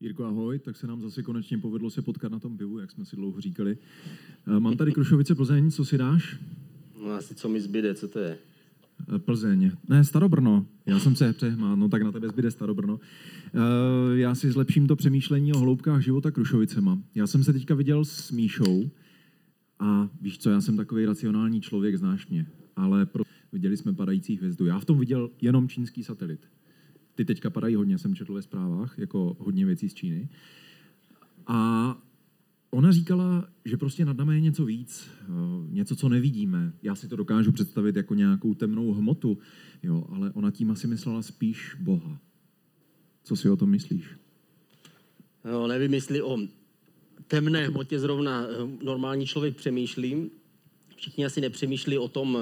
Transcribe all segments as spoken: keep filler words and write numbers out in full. Jirko, ahoj, tak se nám zase konečně povedlo se potkat na tom pivu, jak jsme si dlouho říkali. Mám tady Krušovice, Plzeň, co si dáš? No asi co mi zbyde, co to je? Plzeň. Ne, Starobrno. Já jsem se přehnal, no tak na tebe zbyde Starobrno. Já si zlepším to přemýšlení o hloubkách života Krušovicema. Já jsem se teďka viděl s Míšou a víš co, já jsem takový racionální člověk, znáš mě, ale pro... viděli jsme padající hvězdu. Já v tom viděl jenom čínský satelit. Ty teďka padají hodně, jsem četl ve zprávách, jako hodně věcí z Číny. A ona říkala, že prostě nad námi je něco víc, něco, co nevidíme. Já si to dokážu představit jako nějakou temnou hmotu, jo, ale ona tím asi myslela spíš Boha. Co si o tom myslíš? No, nevím, jestli o temné hmotě zrovna normální člověk přemýšlí. Všichni asi nepřemýšlí o tom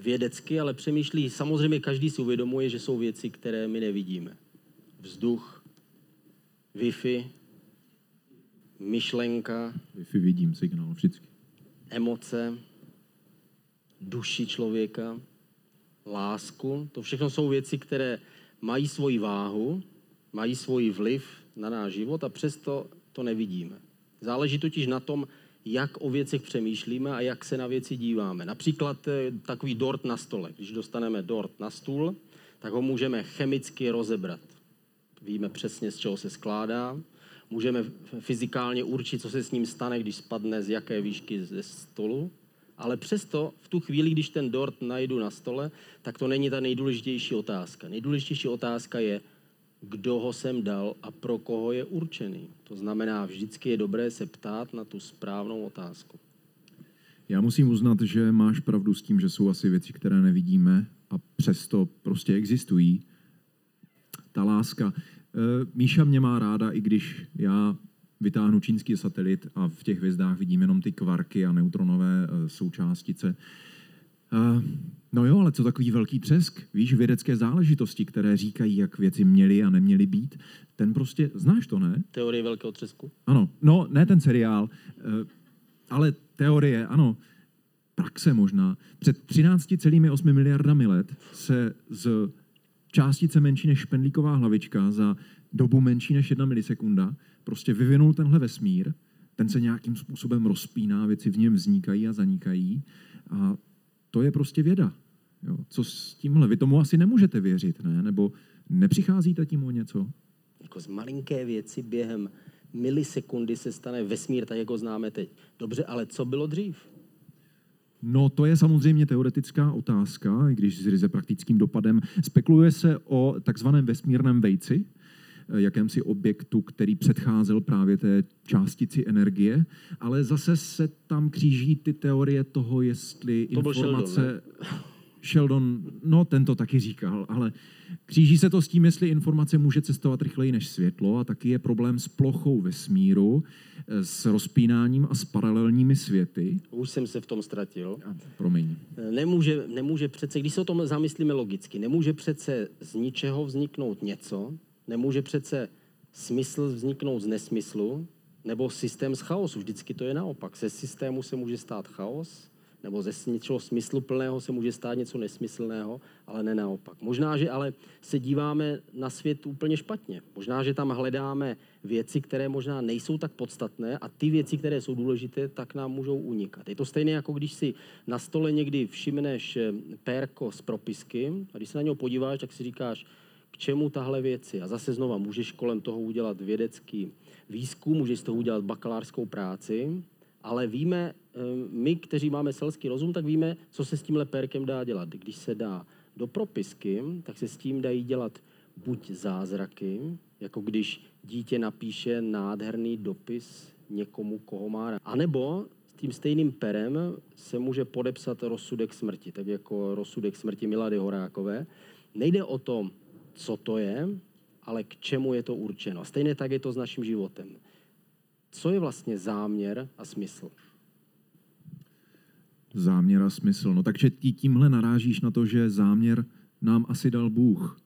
vědecky, ale přemýšlí, samozřejmě každý si uvědomuje, že jsou věci, které my nevidíme. Vzduch, Wi-Fi, myšlenka. Wi-Fi vidím signál vždycky. Emoce, duši člověka, lásku. To všechno jsou věci, které mají svoji váhu, mají svůj vliv na náš život a přesto to nevidíme. Záleží totiž na tom, jak o věcech přemýšlíme a jak se na věci díváme. Například takový dort na stole. Když dostaneme dort na stůl, tak ho můžeme chemicky rozebrat. Víme přesně, z čeho se skládá. Můžeme fyzikálně určit, co se s ním stane, když spadne z jaké výšky ze stolu. Ale přesto v tu chvíli, když ten dort najdu na stole, tak to není ta nejdůležitější otázka. Nejdůležitější otázka je, kdo ho sem dal a pro koho je určený. To znamená, vždycky je dobré se ptát na tu správnou otázku. Já musím uznat, že máš pravdu s tím, že jsou asi věci, které nevidíme a přesto prostě existují. Ta láska. Míša mě má ráda, i když já vytáhnu čínský satelit a v těch hvězdách vidím jenom ty kvarky a neutronové součástice. No jo, ale co takový velký třesk, víš, vědecké záležitosti, které říkají, jak věci měly a neměly být, ten prostě, znáš to, ne? Teorie velkého třesku? Ano, no, ne ten seriál, ale teorie, ano, praxe možná. Před třináct celá osm miliardami let se z částice menší než špendlíková hlavička za dobu menší než jedna milisekunda prostě vyvinul tenhle vesmír, ten se nějakým způsobem rozpíná, věci v něm vznikají a zanikají a to je prostě věda. Jo, co s tímhle? Vy tomu asi nemůžete věřit, ne? Nebo nepřicházíte tím o něco? Jako z malinké věci během milisekundy se stane vesmír, tak jak ho známe teď. Dobře, ale co bylo dřív? No, to je samozřejmě teoretická otázka, i když s ryze praktickým dopadem. Spekuluje se o takzvaném vesmírném vejci, jakémsi objektu, který předcházel právě té částici energie, ale zase se tam kříží ty teorie toho, jestli to informace... Sheldon, no ten to taky říkal, ale kříží se to s tím, jestli informace může cestovat rychleji než světlo a taky je problém s plochou vesmíru, s rozpínáním a s paralelními světy. Už jsem se v tom ztratil. A, promiň. Nemůže, nemůže přece, když se o tom zamyslíme logicky, nemůže přece z ničeho vzniknout něco, nemůže přece smysl vzniknout z nesmyslu nebo systém z chaosu. Vždycky to je naopak. Ze systému se může stát chaos, nebo ze něčeho smysluplného se může stát něco nesmyslného, ale ne naopak. Možná, že ale se díváme na svět úplně špatně. Možná, že tam hledáme věci, které možná nejsou tak podstatné a ty věci, které jsou důležité, tak nám můžou unikat. Je to stejné, jako když si na stole někdy všimneš pérko z propisky a když se na něho podíváš, tak si říkáš, k čemu tahle věci? A zase znova můžeš kolem toho udělat vědecký výzkum, můžeš z toho udělat bakalářskou práci, ale víme, my, kteří máme selský rozum, tak víme, co se s tímhle pérkem dá dělat. Když se dá do propisky, tak se s tím dají dělat buď zázraky, jako když dítě napíše nádherný dopis někomu, koho má rád. A nebo s tím stejným perem se může podepsat rozsudek smrti, tak jako rozsudek smrti Milady Horákové. Nejde o to, co to je, ale k čemu je to určeno. Stejně tak je to s naším životem. Co je vlastně záměr a smysl? Záměr a smysl. No takže ty tímhle narážíš na to, že záměr nám asi dal Bůh.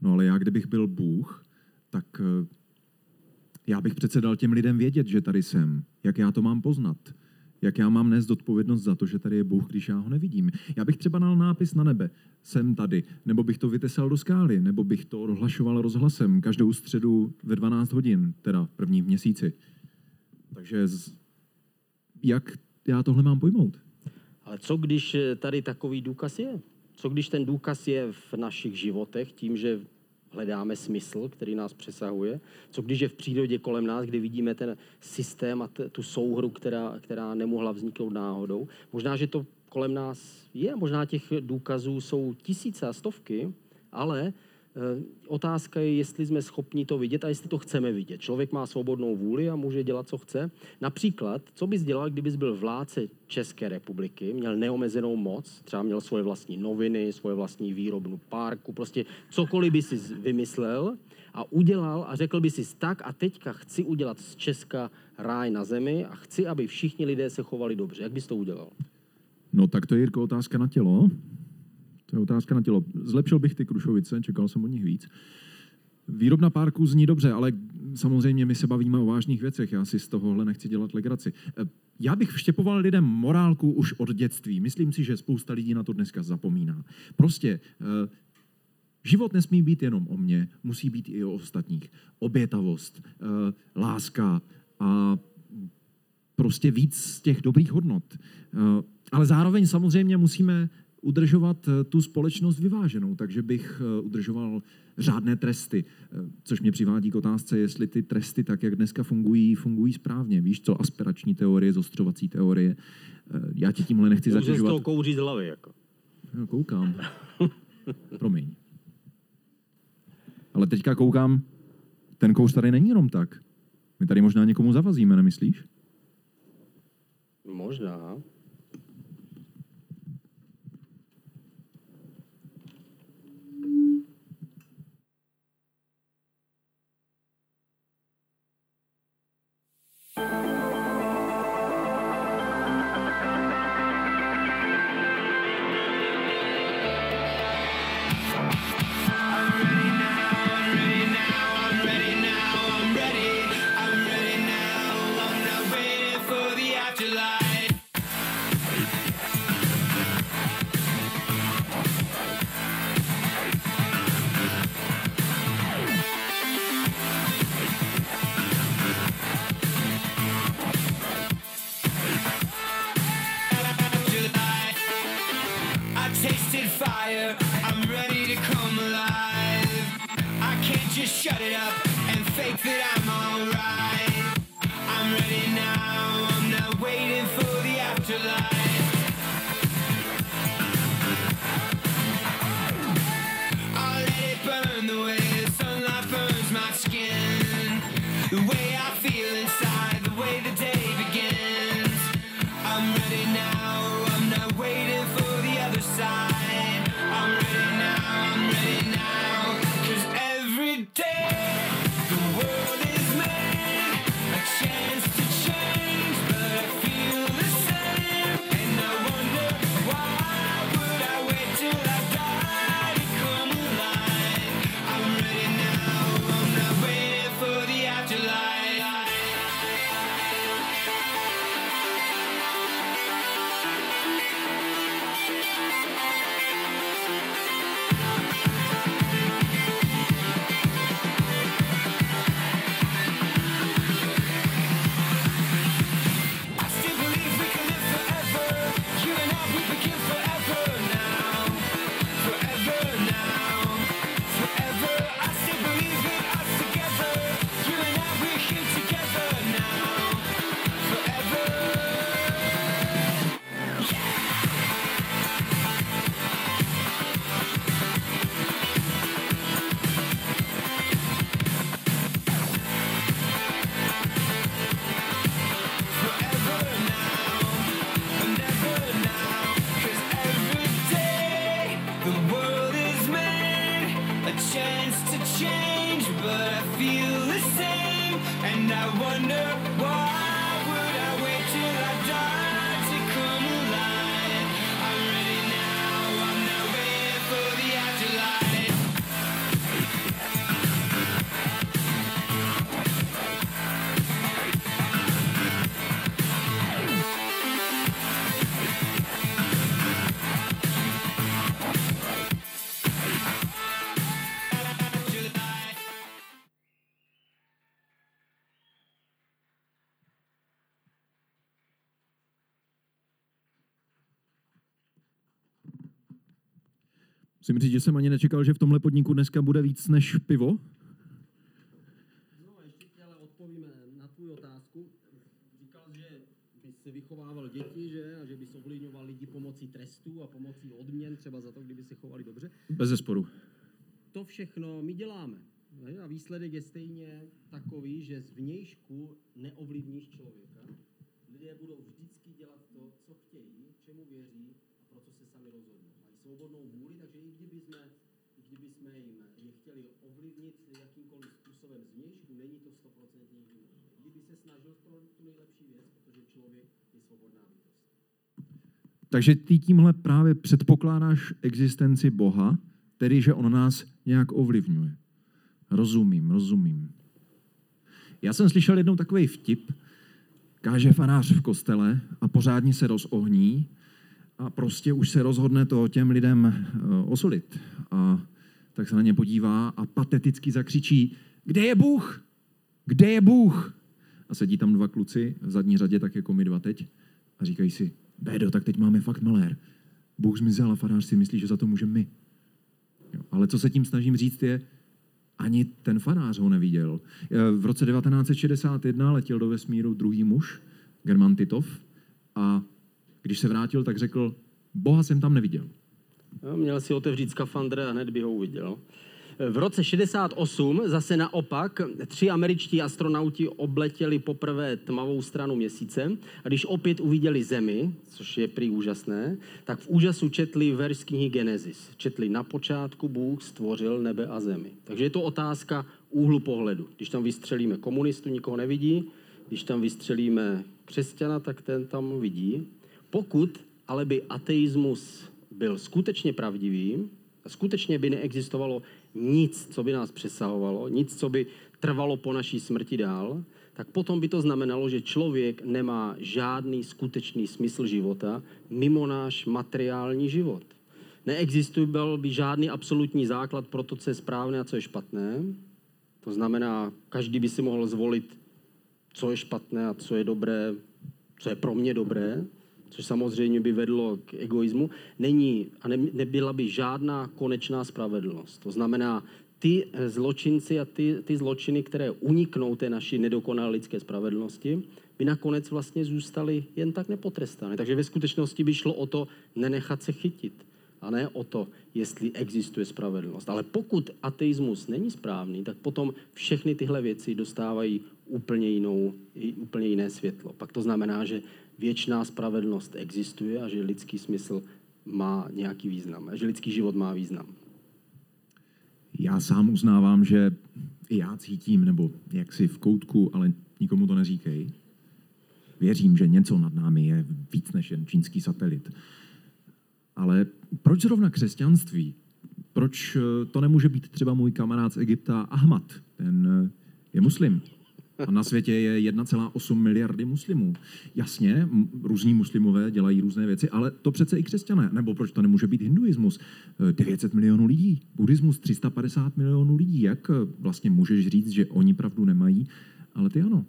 No ale já, kdybych byl Bůh, tak já bych přece dal těm lidem vědět, že tady jsem. Jak já to mám poznat? Jak já mám nést odpovědnost za to, že tady je Bůh, když já ho nevidím? Já bych třeba dal nápis na nebe, jsem tady, nebo bych to vytesal do skály, nebo bych to rozhlašoval rozhlasem každou středu ve dvanáct hodin, teda první v měsíci. Takže z... jak já tohle mám pojmout? Ale co když tady takový důkaz je? Co když ten důkaz je v našich životech tím, že hledáme smysl, který nás přesahuje? Co když je v přírodě kolem nás, kdy vidíme ten systém a t- tu souhru, která, která nemohla vzniknout náhodou? Možná, že to kolem nás je, možná těch důkazů jsou tisíce a stovky, ale e, otázka je, jestli jsme schopni to vidět a jestli to chceme vidět. Člověk má svobodnou vůli a může dělat, co chce. Například, co bys dělal, kdybys byl vládce České republiky, měl neomezenou moc, třeba měl svoje vlastní noviny, svoje vlastní výrobnu parku, prostě cokoliv by si vymyslel a udělal a řekl by si tak a teďka chci udělat z Česka ráj na zemi a chci, aby všichni lidé se chovali dobře. Jak bys to udělal? No tak to je, Jirko, otázka na tělo. To je otázka na tělo. Zlepšil bych ty Krušovice, čekal jsem od nich víc. Výrobna párků zní dobře, ale samozřejmě my se bavíme o vážných věcech. Já si z tohohle nechci dělat legraci. Já bych vštěpoval lidem morálku už od dětství. Myslím si, že spousta lidí na to dneska zapomíná. Prostě život nesmí být jenom o mně, musí být i o ostatních. Obětavost, láska a prostě víc těch dobrých hodnot. Ale zároveň samozřejmě musíme udržovat tu společnost vyváženou, takže bych udržoval řádné tresty, což mě přivádí k otázce, jestli ty tresty, tak jak dneska fungují, fungují správně. Víš co, aspirační teorie, zostřovací teorie. Já ti tímhle nechci zatěžovat. Můžeš z toho kouří z hlavy, jako. No, koukám. Promiň. Ale teďka koukám, ten kouř tady není jenom tak. My tady možná někomu zavazíme, nemyslíš? Možná. Musím říct, že jsem ani nečekal, že v tomhle podniku dneska bude víc než pivo. No a ještě ti ale odpovíme na tvou otázku. Říkal, že bys vychovával děti, že? A že bys ovlivňoval lidi pomocí trestů a pomocí odměn, třeba za to, kdyby se chovali dobře. Bez zesporu. To všechno my děláme. A výsledek je stejně takový, že z vnějšku neovlivníš člověka. Lidé budou vždycky dělat to, co chtějí, čemu věří a pro co se sami rozhodnou. Mají svobodnou vůli, takže i kdyby jsme, i kdyby jsme jim je chtěli ovlivnit jakýmkoliv způsobem zvnějšku, není to stoprocentně možné. Kdyby se snažil spravit tu nejlepší věc, protože člověk je svobodná bytost. Takže ty tímhle právě předpokládáš existenci Boha, tedy že on nás nějak ovlivňuje. Rozumím, rozumím. Já jsem slyšel jednou takovej vtip. Káže farář v kostele a pořádně se rozohní a prostě už se rozhodne to těm lidem osolit. A tak se na ně podívá a pateticky zakřičí: Kde je Bůh? Kde je Bůh? A sedí tam dva kluci v zadní řadě, tak jako my dva teď, a říkají si: Bédo, tak teď máme fakt malér. Bůh zmizel a farář si myslí, že za to můžeme my. Jo, ale co se tím snažím říct je, ani ten farář ho neviděl. V roce devatenáct set šedesát jedna letěl do vesmíru druhý muž, German Titov, a když se vrátil, tak řekl: Boha jsem tam neviděl. No, měl si otevřít skafandr a hned by ho uviděl. V roce šedesát osm zase naopak tři američtí astronauti obletěli poprvé tmavou stranu měsíce a když opět uviděli Zemi, což je prý úžasné, tak v úžasu četli verš z knihy Genesis. Četli: Na počátku Bůh stvořil nebe a zemi. Takže je to otázka úhlu pohledu. Když tam vystřelíme komunistu, nikoho nevidí. Když tam vystřelíme křesťana, tak ten tam vidí. Pokud ale by ateismus byl skutečně pravdivý, skutečně by neexistovalo nic, co by nás přesahovalo, nic, co by trvalo po naší smrti dál, tak potom by to znamenalo, že člověk nemá žádný skutečný smysl života mimo náš materiální život. Neexistoval by žádný absolutní základ pro to, co je správné a co je špatné. To znamená, každý by si mohl zvolit, co je špatné a co je dobré, co je pro mě dobré, což samozřejmě by vedlo k egoismu, není a ne, nebyla by žádná konečná spravedlnost. To znamená, ty zločinci a ty, ty zločiny, které uniknou té naší nedokonalé lidské spravedlnosti, by nakonec vlastně zůstaly jen tak nepotrestané. Takže ve skutečnosti by šlo o to nenechat se chytit, a ne o to, jestli existuje spravedlnost. Ale pokud ateismus není správný, tak potom všechny tyhle věci dostávají úplně jinou, úplně jiné světlo. Pak to znamená, že věčná spravedlnost existuje a že lidský smysl má nějaký význam, a že lidský život má význam. Já sám uznávám, že i já cítím, nebo jaksi v koutku, ale nikomu to neříkej. Věřím, že něco nad námi je víc než jen čínský satelit. Ale proč zrovna křesťanství? Proč to nemůže být třeba můj kamarád z Egypta Ahmad? Ten je muslim. A na světě je jedna celá osm miliardy muslimů. Jasně, různí muslimové dělají různé věci, ale to přece i křesťané. Nebo proč to nemůže být hinduismus? devět set milionů lidí, buddhismus tři sta padesát milionů lidí. Jak vlastně můžeš říct, že oni pravdu nemají, ale ty ano?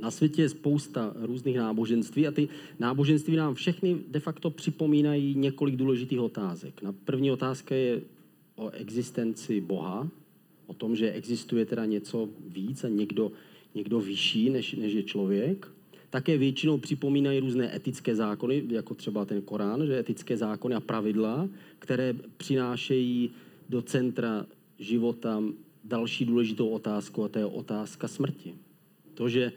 Na světě je spousta různých náboženství a ty náboženství nám všechny de facto připomínají několik důležitých otázek. Na první otázka je o existenci Boha, o tom, že existuje teda něco víc a někdo, někdo vyšší, než, než je člověk. Také většinou připomínají různé etické zákony, jako třeba ten Korán, že etické zákony a pravidla, které přinášejí do centra života další důležitou otázku, a to je otázka smrti. To, že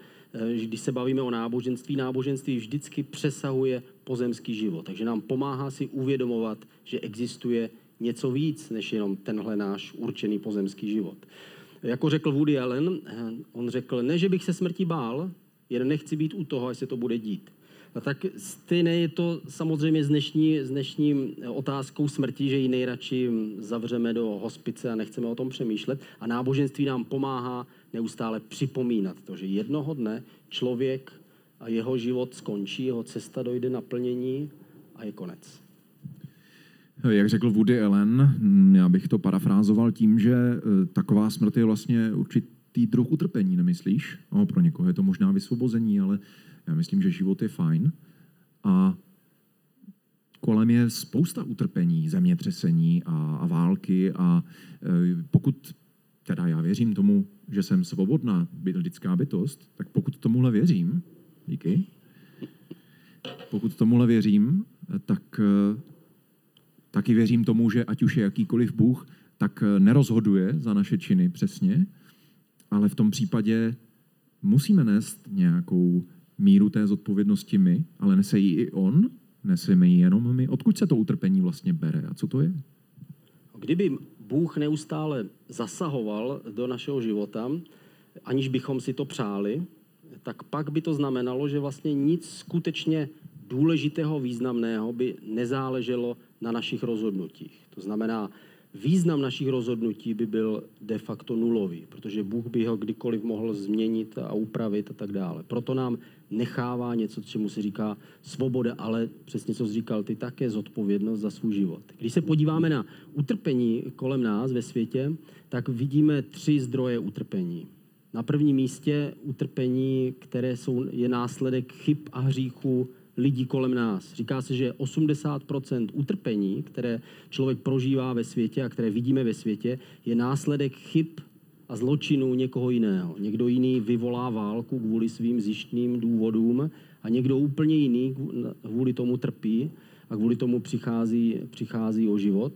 když se bavíme o náboženství, náboženství vždycky přesahuje pozemský život. Takže nám pomáhá si uvědomovat, že existuje něco víc, než jenom tenhle náš určený pozemský život. Jako řekl Woody Allen, on řekl: Ne, že bych se smrti bál, jen nechci být u toho, až se to bude dít. A tak stejné je to samozřejmě s dnešní, s dnešní otázkou smrti, že ji nejradši zavřeme do hospice a nechceme o tom přemýšlet. A náboženství nám pomáhá neustále připomínat to, že jednoho dne člověk a jeho život skončí, jeho cesta dojde naplnění a je konec. Jak řekl Woody Allen, já bych to parafrázoval tím, že taková smrt je vlastně určitý druh utrpení, nemyslíš? No, pro někoho je to možná vysvobození, ale já myslím, že život je fajn. A kolem je spousta utrpení, zemětřesení a, a války a e, pokud teda já věřím tomu, že jsem svobodná lidská bytost, tak pokud tomuhle věřím, díky, pokud tomuhle věřím, tak taky věřím tomu, že ať už je jakýkoliv Bůh, tak nerozhoduje za naše činy přesně, ale v tom případě musíme nést nějakou míru té zodpovědnosti my, ale nese ji i on, neseme ji jenom my. Odkud se to utrpení vlastně bere a co to je? Kdyby Bůh neustále zasahoval do našeho života, aniž bychom si to přáli, tak pak by to znamenalo, že vlastně nic skutečně důležitého, významného by nezáleželo na našich rozhodnutích. To znamená, význam našich rozhodnutí by byl de facto nulový, protože Bůh by ho kdykoliv mohl změnit a upravit a tak dále. Proto nám nechává něco, čemu se říká svoboda, ale přesně co jsi říkal ty, také zodpovědnost za svůj život. Když se podíváme na utrpení kolem nás ve světě, tak vidíme tři zdroje utrpení. Na prvním místě utrpení, které jsou, je následek chyb a hříchů lidí kolem nás. Říká se, že osmdesát procent utrpení, které člověk prožívá ve světě a které vidíme ve světě, je následek chyb a zločinů někoho jiného. Někdo jiný vyvolá válku kvůli svým zištným důvodům a někdo úplně jiný kvůli tomu trpí a kvůli tomu přichází, přichází o život.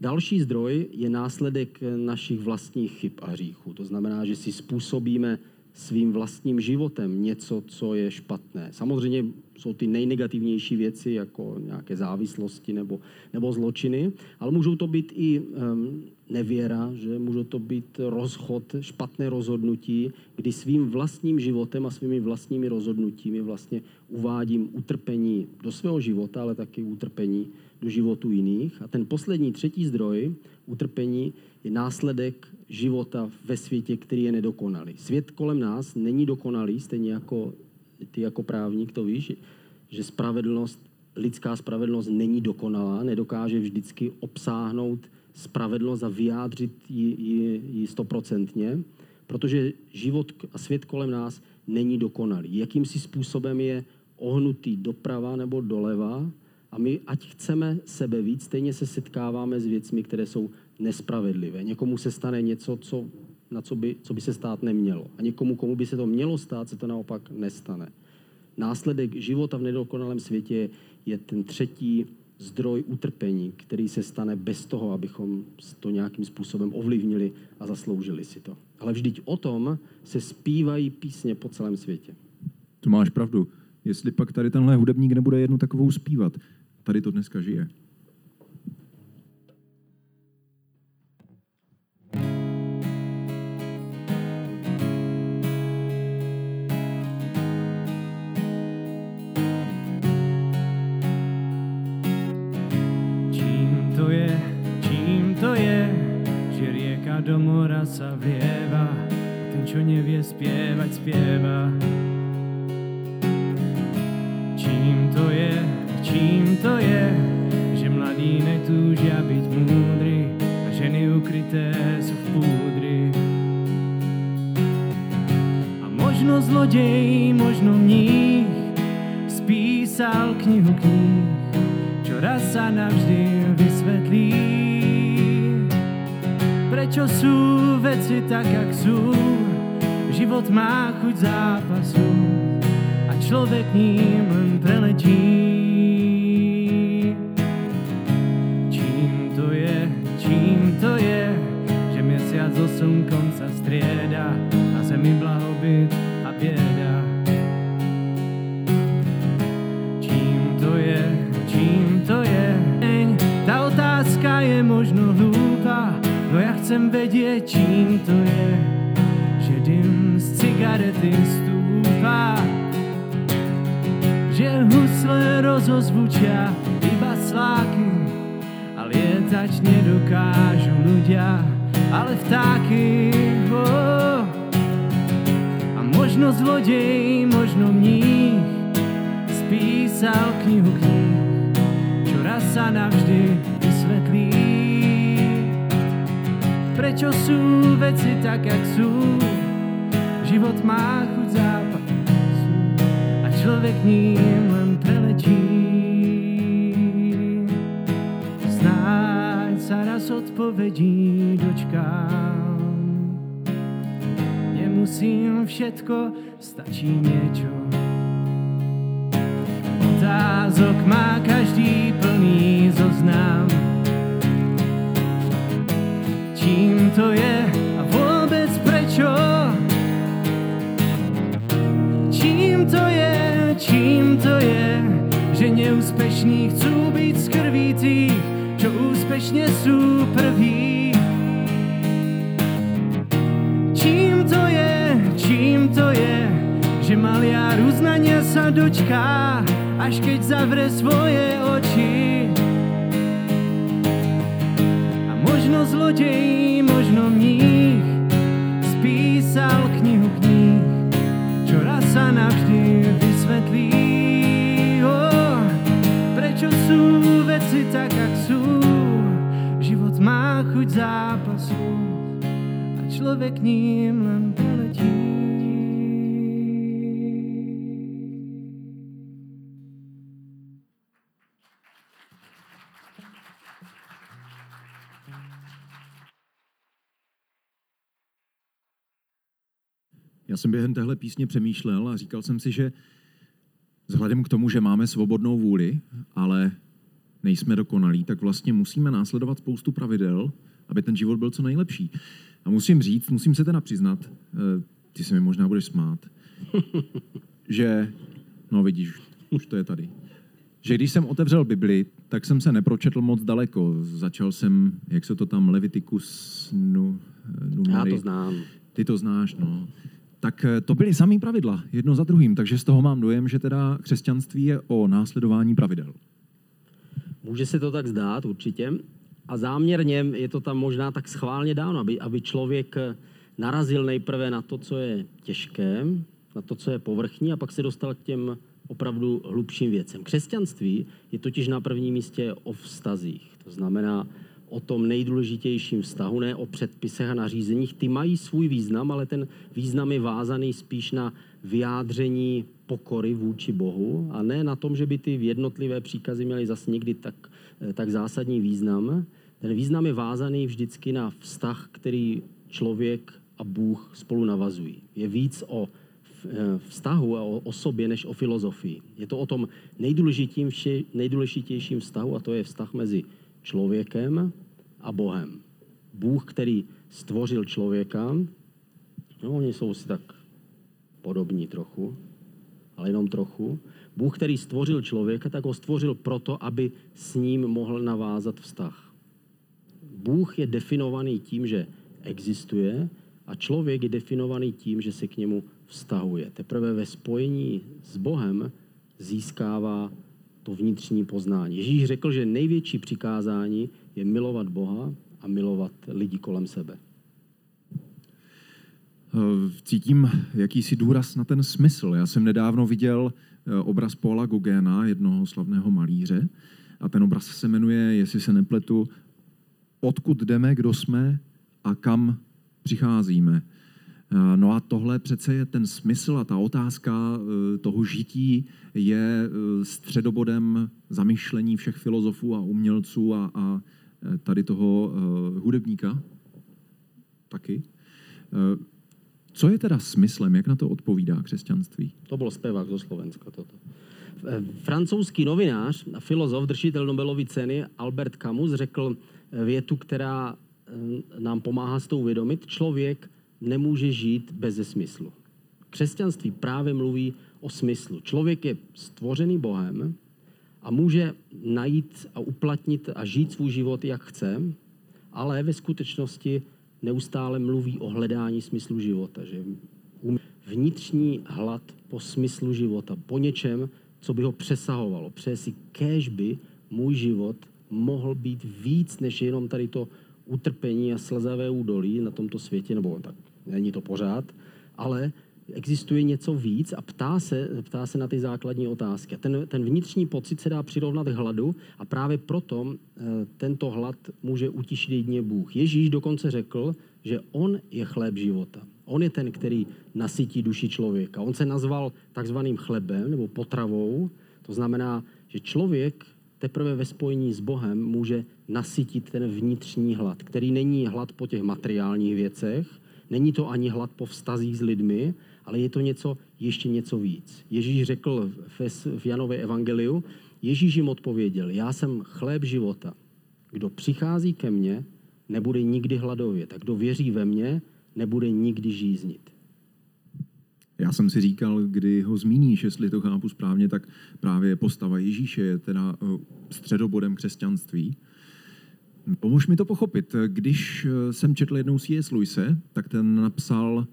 Další zdroj je následek našich vlastních chyb a hříchů. To znamená, že si způsobíme svým vlastním životem něco, co je špatné. Samozřejmě jsou ty nejnegativnější věci, jako nějaké závislosti nebo, nebo zločiny, ale můžou to být i um, nevěra, že můžou to být rozchod, špatné rozhodnutí, kdy svým vlastním životem a svými vlastními rozhodnutími vlastně uvádím utrpení do svého života, ale taky utrpení do životu jiných. A ten poslední, třetí zdroj utrpení je následek života ve světě, který je nedokonalý. Svět kolem nás není dokonalý, stejně jako ty jako právník to víš, že spravedlnost, lidská spravedlnost není dokonalá, nedokáže vždycky obsáhnout spravedlnost a vyjádřit ji, ji stoprocentně, protože život a svět kolem nás není dokonalý. Jakýmsi způsobem je ohnutý doprava nebo doleva a my, ať chceme sebe víc, stejně se setkáváme s věcmi, které jsou nespravedlivé. Někomu se stane něco, co, na co by, co by se stát nemělo. A někomu, komu by se to mělo stát, se to naopak nestane. Následek života v nedokonalém světě je ten třetí zdroj utrpení, který se stane bez toho, abychom to nějakým způsobem ovlivnili a zasloužili si to. Ale vždyť o tom se zpívají písně po celém světě. To máš pravdu. Jestli pak tady tenhle hudebník nebude jednu takovou zpívat, tady to dneska žije. Do mora sa vlieva, ten, čo nevie spievať, spieva. Čím to je, čím to je, že mladí netúžia byť múdri a ženy ukryté sú v púdri. A možno zlodej, možno mních spísal knihu kníh, čo raz sa navždy vysvetlí. Prečo sú veci tak, jak sú? Život má chuť zápasu a človek ním len preletí. Čím to je, čím to je, že mesiac so slnkom sa strieda a zemi blahobyt a bieda. Čím to je, čím to je, tá otázka je možno hlúpa, no ja chcem vedieť, čím to je, že dym z cigarety stúpa, že husle rozozvučia iba sláky a lietať nedokážu ľudia, ale vtáky. Oh. A možno zlodej, možno mních spísal knihu kníh, čo raz sa navždy vysvetlí. Prečo sú veci tak, jak sú? Život má chuť zápasu a človek ním len preletí. s odpovědí dočkám. Nemusím všetko, stačí niečo. Otázok má každý plný zoznam. Čím to je a vôbec prečo? Čím to je, čím to je, že neúspešní chcú byť z krví tých, čo úspešne sú prví? Čím to je, čím to je, že maliar uznania sa dočká, až keď zavre svoje oči? Možno zloděj, možno mních spísal knihu knih, čo raz a navždy vysvetlí. Oh, prečo sú veci tak, jak sú? Život má chuť zápasu a človek ním len poletí. Já jsem během téhle písně přemýšlel a říkal jsem si, že vzhledem k tomu, že máme svobodnou vůli, ale nejsme dokonalí, tak vlastně musíme následovat spoustu pravidel, aby ten život byl co nejlepší. A musím říct, musím se teda přiznat, ty se mi možná budeš smát, že, no vidíš, už to je tady, že když jsem otevřel Bibli, tak jsem se nepročetl moc daleko. Začal jsem, jak se to tam, Leviticus, nu, numery. Já to znám. Ty to znáš, no. Tak to byly samý pravidla, jedno za druhým, takže z toho mám dojem, že teda křesťanství je o následování pravidel. Může se to tak zdát, určitě. A záměrně je to tam možná tak schválně dáno, aby, aby člověk narazil nejprve na to, co je těžké, na to, co je povrchní, a pak se dostal k těm opravdu hlubším věcem. Křesťanství je totiž na prvním místě o vztazích, to znamená o tom nejdůležitějším vztahu, ne o předpisech a nařízeních. Ty mají svůj význam, ale ten význam je vázaný spíš na vyjádření pokory vůči Bohu a ne na tom, že by ty jednotlivé příkazy měly zase někdy tak, tak zásadní význam. Ten význam je vázaný vždycky na vztah, který člověk a Bůh spolu navazují. Je víc o vztahu a o osobě než o filozofii. Je to o tom nejdůležitějším vztahu, a to je vztah mezi člověkem a Bohem. Bůh, který stvořil člověka, no oni jsou si tak podobní trochu, ale jenom trochu. Bůh, který stvořil člověka, tak ho stvořil proto, aby s ním mohl navázat vztah. Bůh je definovaný tím, že existuje, a člověk je definovaný tím, že se k němu vztahuje. Teprve ve spojení s Bohem získává to vnitřní poznání. Ježíš řekl, že největší přikázání je milovat Boha a milovat lidi kolem sebe. Cítím jakýsi důraz na ten smysl. Já jsem nedávno viděl obraz Paula Gauguina, jednoho slavného malíře, a ten obraz se jmenuje, jestli se nepletu, Odkud jdeme, kdo jsme a kam přicházíme. No a tohle přece je ten smysl a ta otázka toho žití je středobodem zamyšlení všech filozofů a umělců a, a tady toho hudebníka taky. Co je teda smyslem? Jak na to odpovídá křesťanství? To byl zpěvák ze Slovenska toto. Francouzský novinář a filozof, držitel Nobelovy ceny Albert Camus řekl větu, která nám pomáhá s tou uvědomit. Člověk nemůže žít beze smyslu. Křesťanství právě mluví o smyslu. Člověk je stvořený Bohem a může najít a uplatnit a žít svůj život, jak chce, ale ve skutečnosti neustále mluví o hledání smyslu života. Že vnitřní hlad po smyslu života, po něčem, co by ho přesahovalo. Přeje si, kéž by můj život mohl být víc, než jenom tady to utrpení a slzavé údolí na tomto světě, nebo tak není to pořád, ale existuje něco víc a ptá se, ptá se na ty základní otázky. A ten, ten vnitřní pocit se dá přirovnat hladu a právě proto e, tento hlad může utišit jedině Bůh. Ježíš dokonce řekl, že on je chléb života. On je ten, který nasytí duši člověka. On se nazval takzvaným chlebem nebo potravou. To znamená, že člověk teprve ve spojení s Bohem může nasytit ten vnitřní hlad, který není hlad po těch materiálních věcech, není to ani hlad po vztazích s lidmi, ale je to něco, ještě něco víc. Ježíš řekl v Janově evangeliu, Ježíš jim odpověděl, já jsem chléb života. Kdo přichází ke mně, nebude nikdy hladovět. A kdo věří ve mě, nebude nikdy žíznit. Já jsem si říkal, kdy ho zmíníš, jestli to chápu správně, tak právě postava Ježíše je teda středobodem křesťanství. Pomož mi to pochopit. Když jsem četl jednou C S. Lewise, tak ten napsal,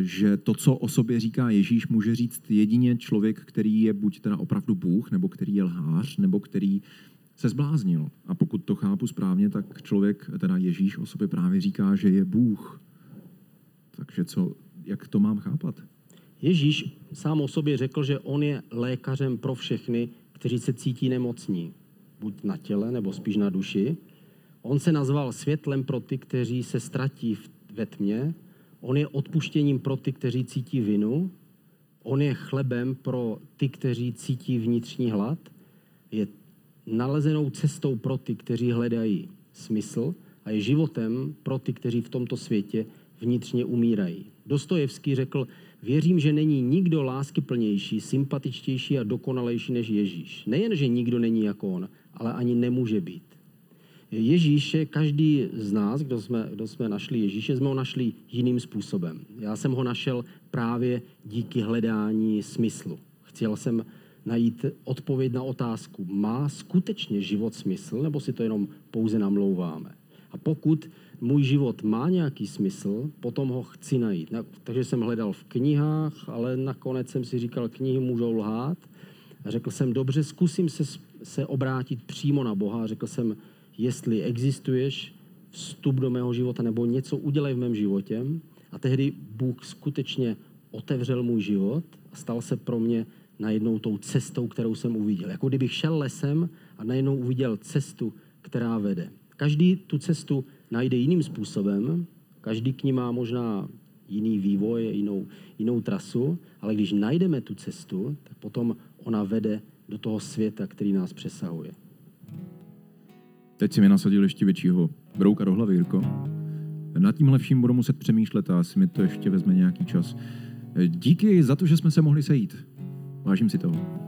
že to, co o sobě říká Ježíš, může říct jedině člověk, který je buď teda opravdu Bůh, nebo který je lhář, nebo který se zbláznil. A pokud to chápu správně, tak člověk, teda Ježíš o sobě právě říká, že je Bůh. Takže co, jak to mám chápat? Ježíš sám o sobě řekl, že on je lékařem pro všechny, kteří se cítí nemocní. Buď na těle, nebo spíš na duši. On se nazval světlem pro ty, kteří se ztratí ve tmě. On je odpuštěním pro ty, kteří cítí vinu. On je chlebem pro ty, kteří cítí vnitřní hlad. Je nalezenou cestou pro ty, kteří hledají smysl a je životem pro ty, kteří v tomto světě vnitřně umírají. Dostojevský řekl, věřím, že není nikdo láskyplnější, sympatičtější a dokonalejší než Ježíš. Nejen, že nikdo není jako on, ale ani nemůže být. Ježíše, každý z nás, kdo jsme, kdo jsme našli Ježíše, jsme ho našli jiným způsobem. Já jsem ho našel právě díky hledání smyslu. Chtěl jsem najít odpověď na otázku, má skutečně život smysl, nebo si to jenom pouze namlouváme. A pokud můj život má nějaký smysl, potom ho chci najít. Takže jsem hledal v knihách, ale nakonec jsem si říkal, knihy můžou lhát. A řekl jsem, dobře, zkusím se, se obrátit přímo na Boha. A řekl jsem, jestli existuješ, vstup do mého života nebo něco udělej v mém životě. A tehdy Bůh skutečně otevřel můj život a stal se pro mě najednou tou cestou, kterou jsem uviděl. Jako kdybych šel lesem a najednou uviděl cestu, která vede. Každý tu cestu najde jiným způsobem, každý k ní má možná jiný vývoj, jinou, jinou trasu, ale když najdeme tu cestu, tak potom ona vede do toho světa, který nás přesahuje. Teď si mi nasadil ještě většího brouka do hlavy, Jirko. Nad tímhle vším budu muset přemýšlet a asi mi to ještě vezme nějaký čas. Díky za to, že jsme se mohli sejít. Vážím si toho.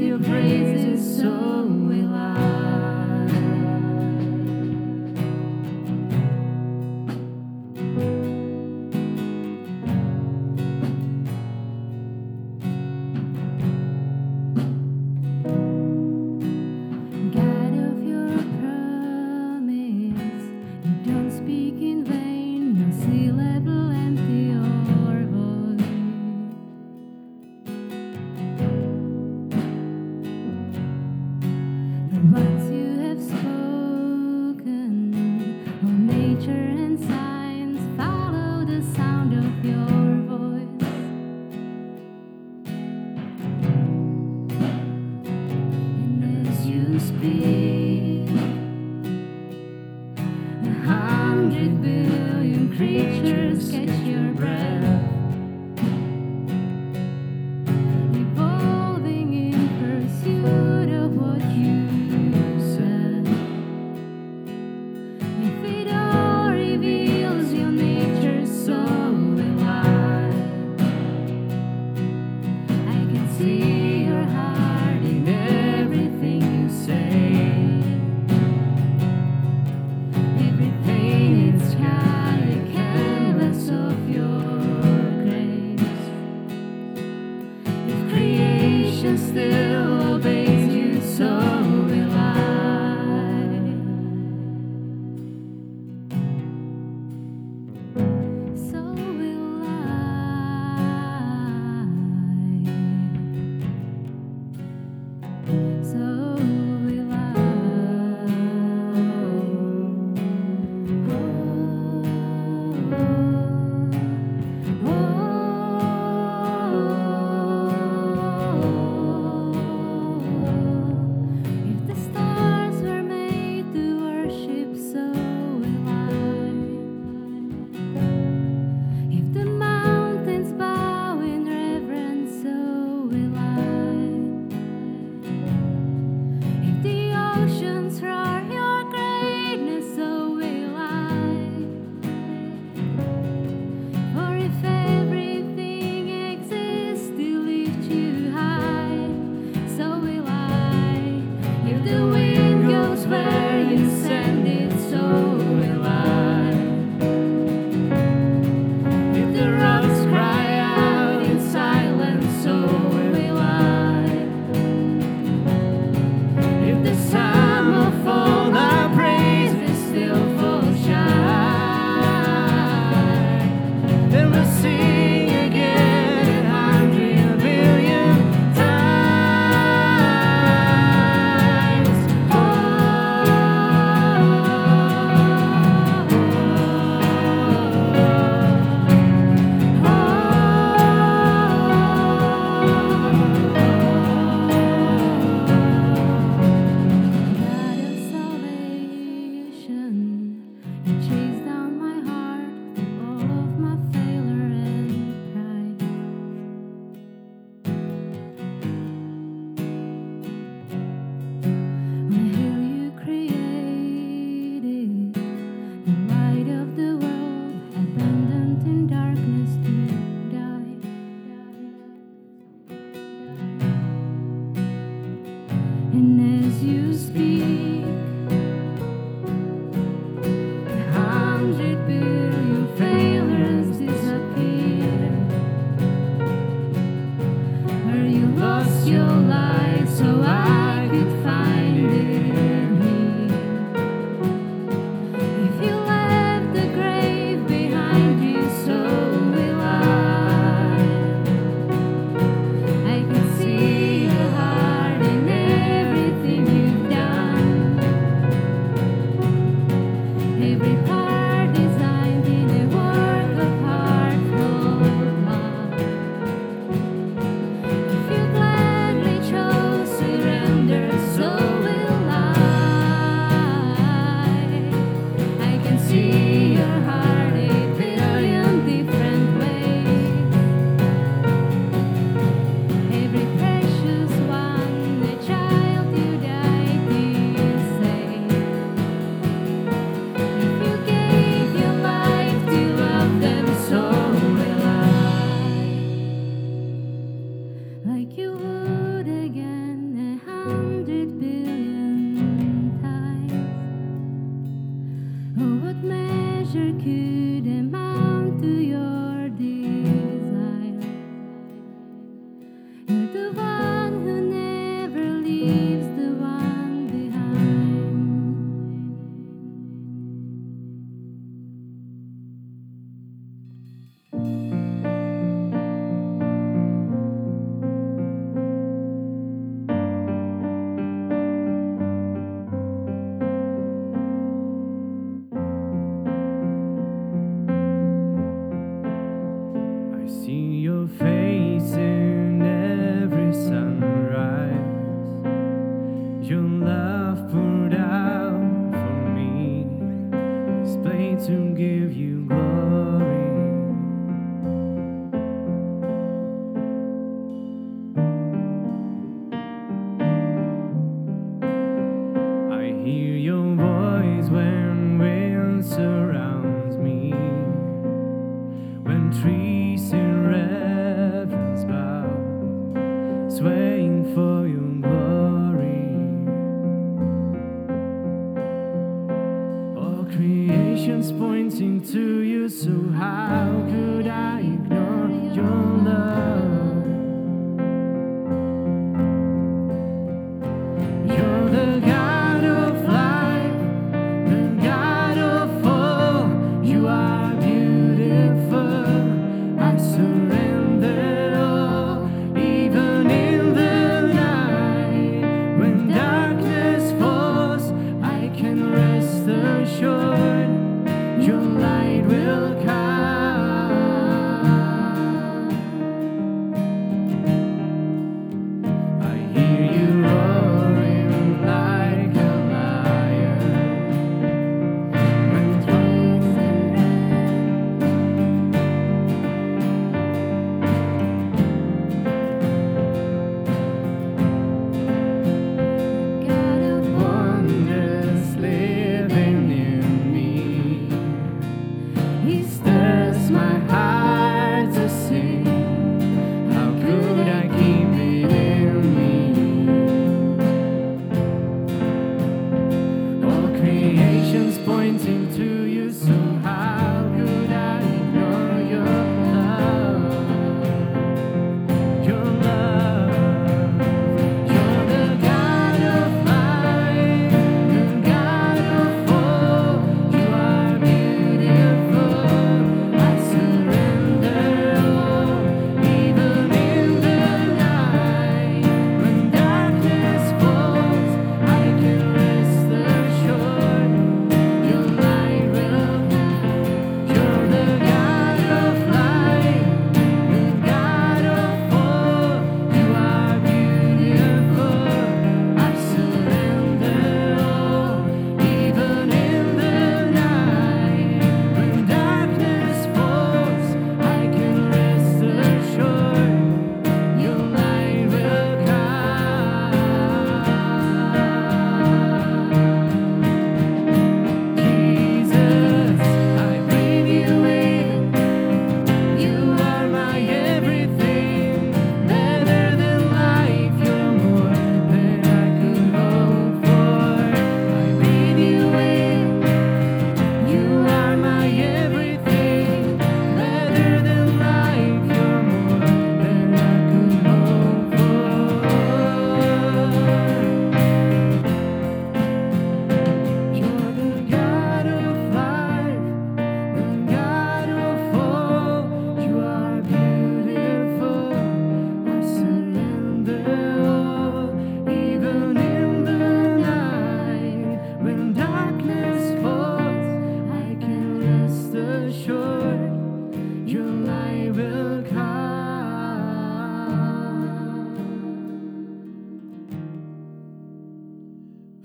Your praise is so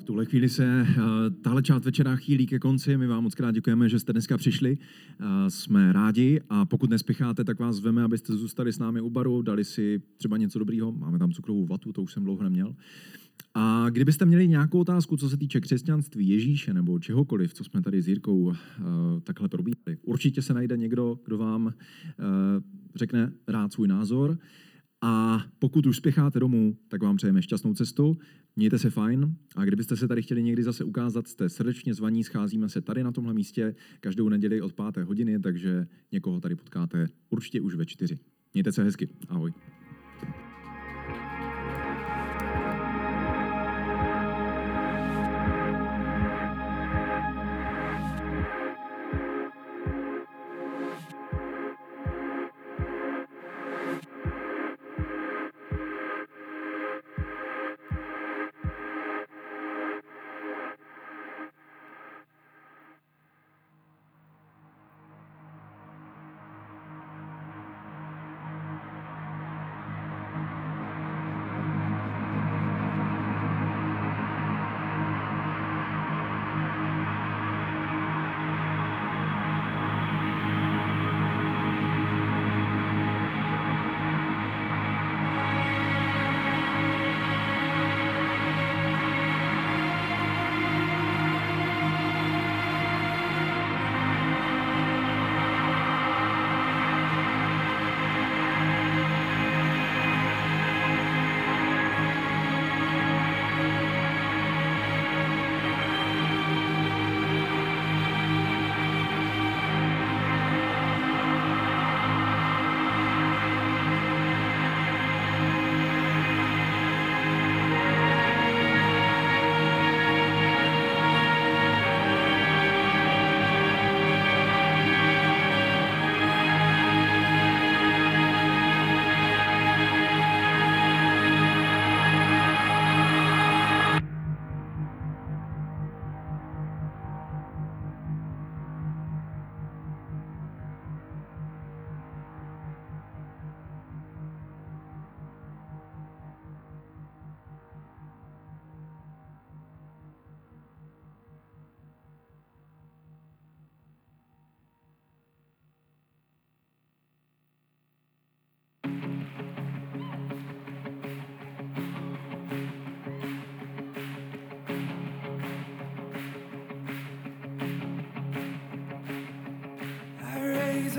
tuhle chvíli se tahle část večera chýlí ke konci. My vám moc krát děkujeme, že jste dneska přišli. Jsme rádi a pokud nespěcháte, tak vás zveme, abyste zůstali s námi u baru, dali si třeba něco dobrýho. Máme tam cukrovou vatu, to už jsem dlouho neměl. A kdybyste měli nějakou otázku, co se týče křesťanství, Ježíše nebo čehokoliv, co jsme tady s Jirkou uh, takhle probírali, určitě se najde někdo, kdo vám uh, řekne rád svůj názor. A pokud už spěcháte domů, tak vám přejeme šťastnou cestu, mějte se fajn a kdybyste se tady chtěli někdy zase ukázat, jste srdečně zvaní, scházíme se tady na tomhle místě každou neděli od páté hodiny, takže někoho tady potkáte určitě už ve čtyři. Mějte se hezky, ahoj.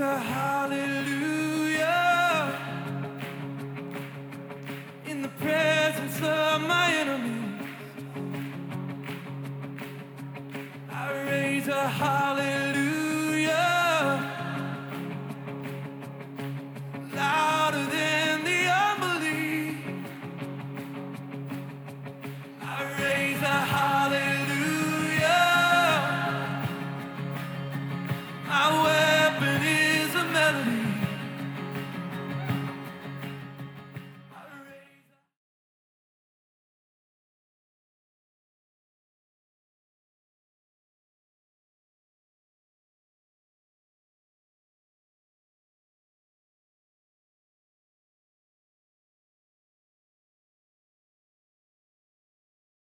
A hallelujah in the presence of my enemies. I raise a hallelujah louder than the unbelief. I raise